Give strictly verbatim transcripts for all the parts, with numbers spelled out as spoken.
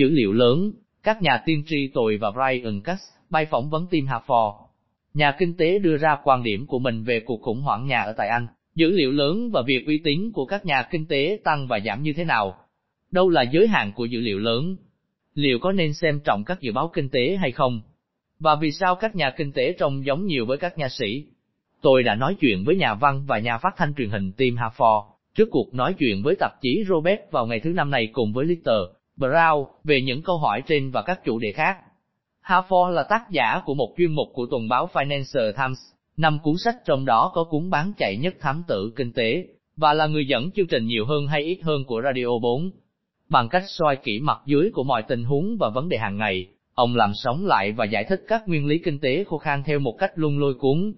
dữ liệu lớn. Các nhà tiên tri Tồi và Brian Cox, bài phỏng vấn Tim Harford, nhà kinh tế đưa ra quan điểm của mình về cuộc khủng hoảng nhà ở tại Anh, dữ liệu lớn và việc uy tín của các nhà kinh tế tăng và giảm như thế nào. Đâu là giới hạn của dữ liệu lớn? Liệu có nên xem trọng các dự báo kinh tế hay không? Và vì sao các nhà kinh tế trông giống nhiều với các nha sĩ? Tôi đã nói chuyện với nhà văn và nhà phát thanh truyền hình Tim Harford trước cuộc nói chuyện với tạp chí Robert vào ngày thứ năm này cùng với Lister, Brown về những câu hỏi trên và các chủ đề khác. Harford là tác giả của một chuyên mục của tuần báo Financial Times, năm cuốn sách trong đó có cuốn bán chạy nhất Thám tử Kinh tế, và là người dẫn chương trình nhiều hơn hay ít hơn của Radio bốn. Bằng cách soi kỹ mặt dưới của mọi tình huống và vấn đề hàng ngày, ông làm sống lại và giải thích các nguyên lý kinh tế khô khan theo một cách luôn lôi cuốn.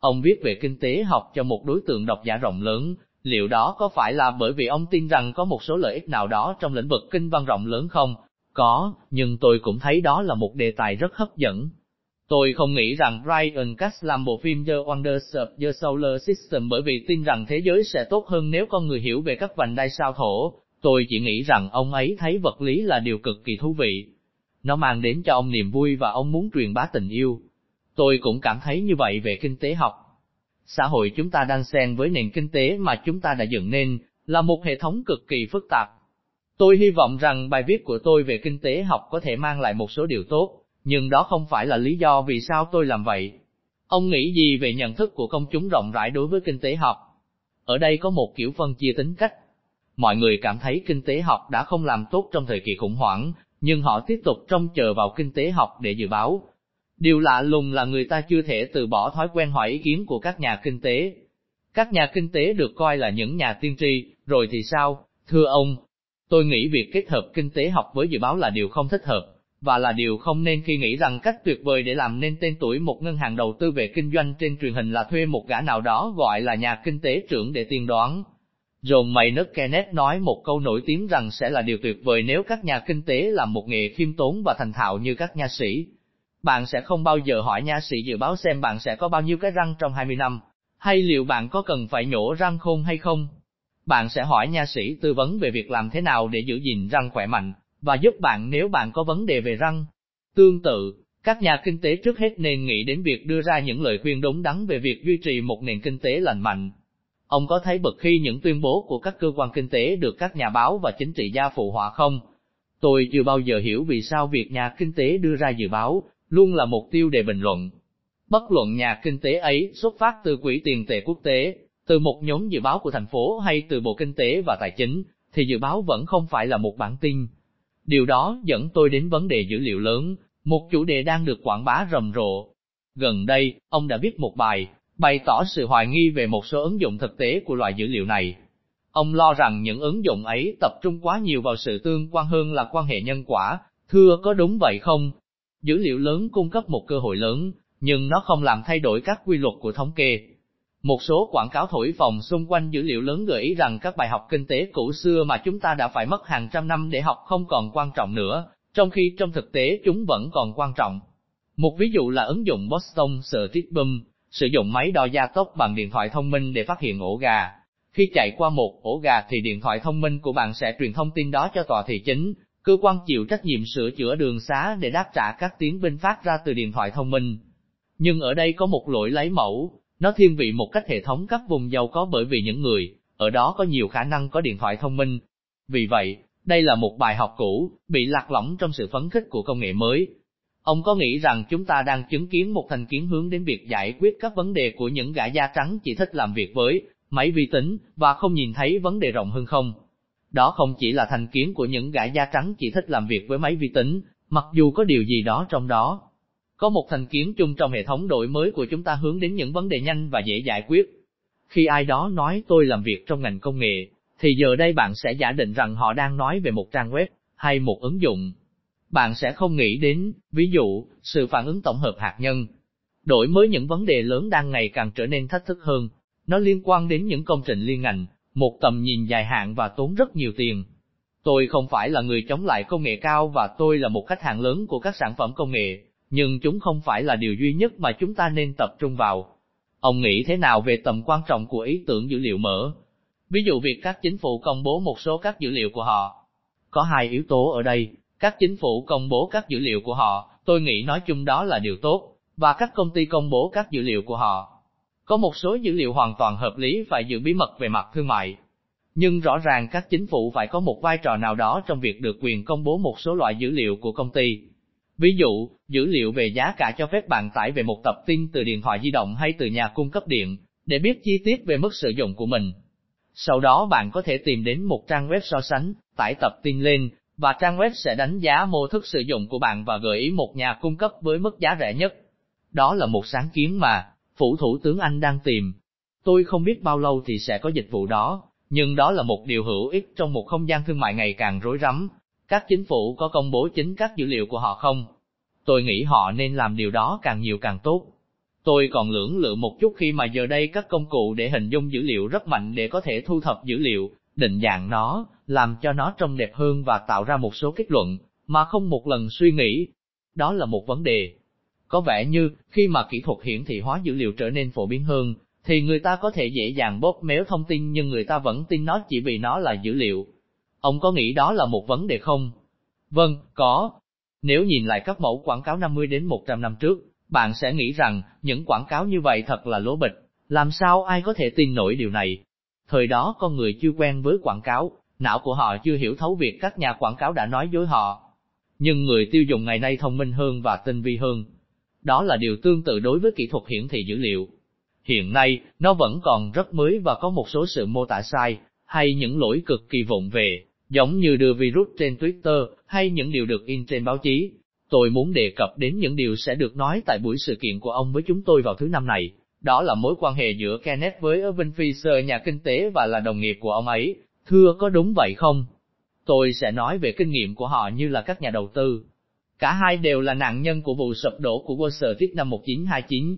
Ông viết về kinh tế học cho một đối tượng độc giả rộng lớn, liệu đó có phải là bởi vì ông tin rằng có một số lợi ích nào đó trong lĩnh vực kinh văn rộng lớn không? Có, nhưng tôi cũng thấy đó là một đề tài rất hấp dẫn. Tôi không nghĩ rằng Brian Cox làm bộ phim The Wonder of the Solar System bởi vì tin rằng thế giới sẽ tốt hơn nếu con người hiểu về các vành đai sao Thổ. Tôi chỉ nghĩ rằng ông ấy thấy vật lý là điều cực kỳ thú vị. Nó mang đến cho ông niềm vui và ông muốn truyền bá tình yêu. Tôi cũng cảm thấy như vậy về kinh tế học. Xã hội chúng ta đang xen với nền kinh tế mà chúng ta đã dựng nên, là một hệ thống cực kỳ phức tạp. Tôi hy vọng rằng bài viết của tôi về kinh tế học có thể mang lại một số điều tốt, nhưng đó không phải là lý do vì sao tôi làm vậy. Ông nghĩ gì về nhận thức của công chúng rộng rãi đối với kinh tế học? Ở đây có một kiểu phân chia tính cách. Mọi người cảm thấy kinh tế học đã không làm tốt trong thời kỳ khủng hoảng, nhưng họ tiếp tục trông chờ vào kinh tế học để dự báo. Điều lạ lùng là người ta chưa thể từ bỏ thói quen hỏi ý kiến của các nhà kinh tế. Các nhà kinh tế được coi là những nhà tiên tri, rồi thì sao, thưa ông? Tôi nghĩ việc kết hợp kinh tế học với dự báo là điều không thích hợp, và là điều không nên khi nghĩ rằng cách tuyệt vời để làm nên tên tuổi một ngân hàng đầu tư về kinh doanh trên truyền hình là thuê một gã nào đó gọi là nhà kinh tế trưởng để tiên đoán. John Maynard Kenneth nói một câu nổi tiếng rằng sẽ là điều tuyệt vời nếu các nhà kinh tế làm một nghề khiêm tốn và thành thạo như các nha sĩ. Bạn sẽ không bao giờ hỏi nha sĩ dự báo xem bạn sẽ có bao nhiêu cái răng trong hai mươi năm, hay liệu bạn có cần phải nhổ răng khôn hay không. Bạn sẽ hỏi nha sĩ tư vấn về việc làm thế nào để giữ gìn răng khỏe mạnh, và giúp bạn nếu bạn có vấn đề về răng. Tương tự, các nhà kinh tế trước hết nên nghĩ đến việc đưa ra những lời khuyên đúng đắn về việc duy trì một nền kinh tế lành mạnh. Ông có thấy bực khi những tuyên bố của các cơ quan kinh tế được các nhà báo và chính trị gia phụ họa không? Tôi chưa bao giờ hiểu vì sao việc nhà kinh tế đưa ra dự báo luôn là mục tiêu để bình luận. Bất luận nhà kinh tế ấy xuất phát từ Quỹ Tiền tệ quốc tế, từ một nhóm dự báo của thành phố hay từ Bộ Kinh tế và Tài chính, thì dự báo vẫn không phải là một bản tin. Điều đó dẫn tôi đến vấn đề dữ liệu lớn, một chủ đề đang được quảng bá rầm rộ. Gần đây, ông đã viết một bài, bày tỏ sự hoài nghi về một số ứng dụng thực tế của loại dữ liệu này. Ông lo rằng những ứng dụng ấy tập trung quá nhiều vào sự tương quan hơn là quan hệ nhân quả. Thưa, có đúng vậy không? Dữ liệu lớn cung cấp một cơ hội lớn, nhưng nó không làm thay đổi các quy luật của thống kê. Một số quảng cáo thổi phồng xung quanh dữ liệu lớn gợi ý rằng các bài học kinh tế cũ xưa mà chúng ta đã phải mất hàng trăm năm để học không còn quan trọng nữa, trong khi trong thực tế chúng vẫn còn quan trọng. Một ví dụ là ứng dụng Boston Street Bump, sử dụng máy đo gia tốc bằng điện thoại thông minh để phát hiện ổ gà. Khi chạy qua một ổ gà thì điện thoại thông minh của bạn sẽ truyền thông tin đó cho tòa thị chính, cơ quan chịu trách nhiệm sửa chữa đường xá để đáp trả các tiếng binh phát ra từ điện thoại thông minh. Nhưng ở đây có một lỗi lấy mẫu. Nó thiên vị một cách hệ thống các vùng giàu có bởi vì những người ở đó có nhiều khả năng có điện thoại thông minh. Vì vậy, đây là một bài học cũ, bị lạc lõng trong sự phấn khích của công nghệ mới. Ông có nghĩ rằng chúng ta đang chứng kiến một thành kiến hướng đến việc giải quyết các vấn đề của những gã da trắng chỉ thích làm việc với máy vi tính và không nhìn thấy vấn đề rộng hơn không? Đó không chỉ là thành kiến của những gã da trắng chỉ thích làm việc với máy vi tính, mặc dù có điều gì đó trong đó. Có một thành kiến chung trong hệ thống đổi mới của chúng ta hướng đến những vấn đề nhanh và dễ giải quyết. Khi ai đó nói tôi làm việc trong ngành công nghệ, thì giờ đây bạn sẽ giả định rằng họ đang nói về một trang web, hay một ứng dụng. Bạn sẽ không nghĩ đến, ví dụ, sự phản ứng tổng hợp hạt nhân. Đổi mới những vấn đề lớn đang ngày càng trở nên thách thức hơn. Nó liên quan đến những công trình liên ngành, một tầm nhìn dài hạn và tốn rất nhiều tiền. Tôi không phải là người chống lại công nghệ cao và tôi là một khách hàng lớn của các sản phẩm công nghệ. Nhưng chúng không phải là điều duy nhất mà chúng ta nên tập trung vào. Ông nghĩ thế nào về tầm quan trọng của ý tưởng dữ liệu mở? Ví dụ việc các chính phủ công bố một số các dữ liệu của họ. Có hai yếu tố ở đây, các chính phủ công bố các dữ liệu của họ, tôi nghĩ nói chung đó là điều tốt, và các công ty công bố các dữ liệu của họ. Có một số dữ liệu hoàn toàn hợp lý phải giữ bí mật về mặt thương mại. Nhưng rõ ràng các chính phủ phải có một vai trò nào đó trong việc được quyền công bố một số loại dữ liệu của công ty. Ví dụ, dữ liệu về giá cả cho phép bạn tải về một tập tin từ điện thoại di động hay từ nhà cung cấp điện, để biết chi tiết về mức sử dụng của mình. Sau đó bạn có thể tìm đến một trang web so sánh, tải tập tin lên, và trang web sẽ đánh giá mô thức sử dụng của bạn và gợi ý một nhà cung cấp với mức giá rẻ nhất. Đó là một sáng kiến mà, phủ thủ tướng Anh đang tìm. Tôi không biết bao lâu thì sẽ có dịch vụ đó, nhưng đó là một điều hữu ích trong một không gian thương mại ngày càng rối rắm. Các chính phủ có công bố chính các dữ liệu của họ không? Tôi nghĩ họ nên làm điều đó càng nhiều càng tốt. Tôi còn lưỡng lự một chút khi mà giờ đây các công cụ để hình dung dữ liệu rất mạnh để có thể thu thập dữ liệu, định dạng nó, làm cho nó trông đẹp hơn và tạo ra một số kết luận, mà không một lần suy nghĩ. Đó là một vấn đề. Có vẻ như, khi mà kỹ thuật hiển thị hóa dữ liệu trở nên phổ biến hơn, thì người ta có thể dễ dàng bóp méo thông tin nhưng người ta vẫn tin nó chỉ vì nó là dữ liệu. Ông có nghĩ đó là một vấn đề không? Vâng, có. Nếu nhìn lại các mẫu quảng cáo năm mươi đến một trăm năm trước, bạn sẽ nghĩ rằng những quảng cáo như vậy thật là lố bịch, làm sao ai có thể tin nổi điều này? Thời đó con người chưa quen với quảng cáo, não của họ chưa hiểu thấu việc các nhà quảng cáo đã nói dối họ. Nhưng người tiêu dùng ngày nay thông minh hơn và tinh vi hơn. Đó là điều tương tự đối với kỹ thuật hiển thị dữ liệu. Hiện nay, nó vẫn còn rất mới và có một số sự mô tả sai, hay những lỗi cực kỳ vụng về, giống như đưa virus trên Twitter, hay những điều được in trên báo chí. Tôi muốn đề cập đến những điều sẽ được nói tại buổi sự kiện của ông với chúng tôi vào thứ năm này. Đó là mối quan hệ giữa Kenneth với Erwin Fisher, nhà kinh tế và là đồng nghiệp của ông ấy. Thưa, có đúng vậy không? Tôi sẽ nói về kinh nghiệm của họ như là các nhà đầu tư. Cả hai đều là nạn nhân của vụ sập đổ của Wall Street năm một nghìn chín trăm hai mươi chín.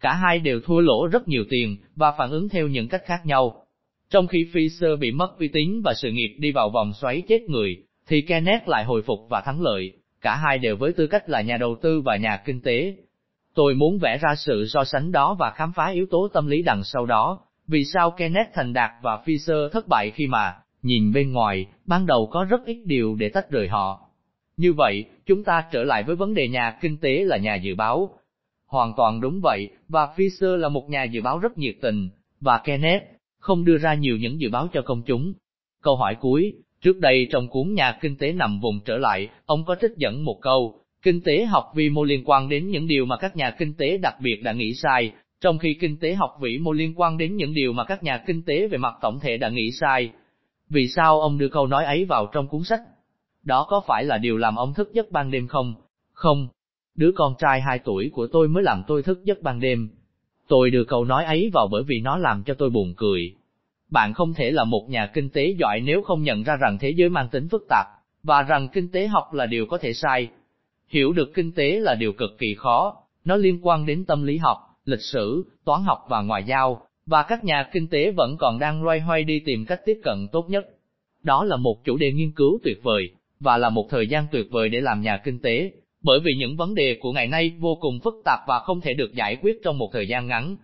Cả hai đều thua lỗ rất nhiều tiền và phản ứng theo những cách khác nhau. Trong khi Fisher bị mất uy tín và sự nghiệp đi vào vòng xoáy chết người, thì Kenneth lại hồi phục và thắng lợi. Cả hai đều với tư cách là nhà đầu tư và nhà kinh tế. Tôi muốn vẽ ra sự so sánh đó và khám phá yếu tố tâm lý đằng sau đó. Vì sao Kenneth thành đạt và Fisher thất bại khi mà, nhìn bên ngoài, ban đầu có rất ít điều để tách rời họ. Như vậy, chúng ta trở lại với vấn đề nhà kinh tế là nhà dự báo. Hoàn toàn đúng vậy, và Fisher là một nhà dự báo rất nhiệt tình, và Kenneth không đưa ra nhiều những dự báo cho công chúng. Câu hỏi cuối, trước đây trong cuốn Nhà Kinh tế nằm vùng trở lại, ông có trích dẫn một câu, kinh tế học vi mô liên quan đến những điều mà các nhà kinh tế đặc biệt đã nghĩ sai, trong khi kinh tế học vĩ mô liên quan đến những điều mà các nhà kinh tế về mặt tổng thể đã nghĩ sai. Vì sao ông đưa câu nói ấy vào trong cuốn sách? Đó có phải là điều làm ông thức giấc ban đêm không? Không. Đứa con trai hai tuổi của tôi mới làm tôi thức giấc ban đêm. Tôi đưa câu nói ấy vào bởi vì nó làm cho tôi buồn cười. Bạn không thể là một nhà kinh tế giỏi nếu không nhận ra rằng thế giới mang tính phức tạp, và rằng kinh tế học là điều có thể sai. Hiểu được kinh tế là điều cực kỳ khó, nó liên quan đến tâm lý học, lịch sử, toán học và ngoại giao, và các nhà kinh tế vẫn còn đang loay hoay đi tìm cách tiếp cận tốt nhất. Đó là một chủ đề nghiên cứu tuyệt vời, và là một thời gian tuyệt vời để làm nhà kinh tế. Bởi vì những vấn đề của ngày nay vô cùng phức tạp và không thể được giải quyết trong một thời gian ngắn,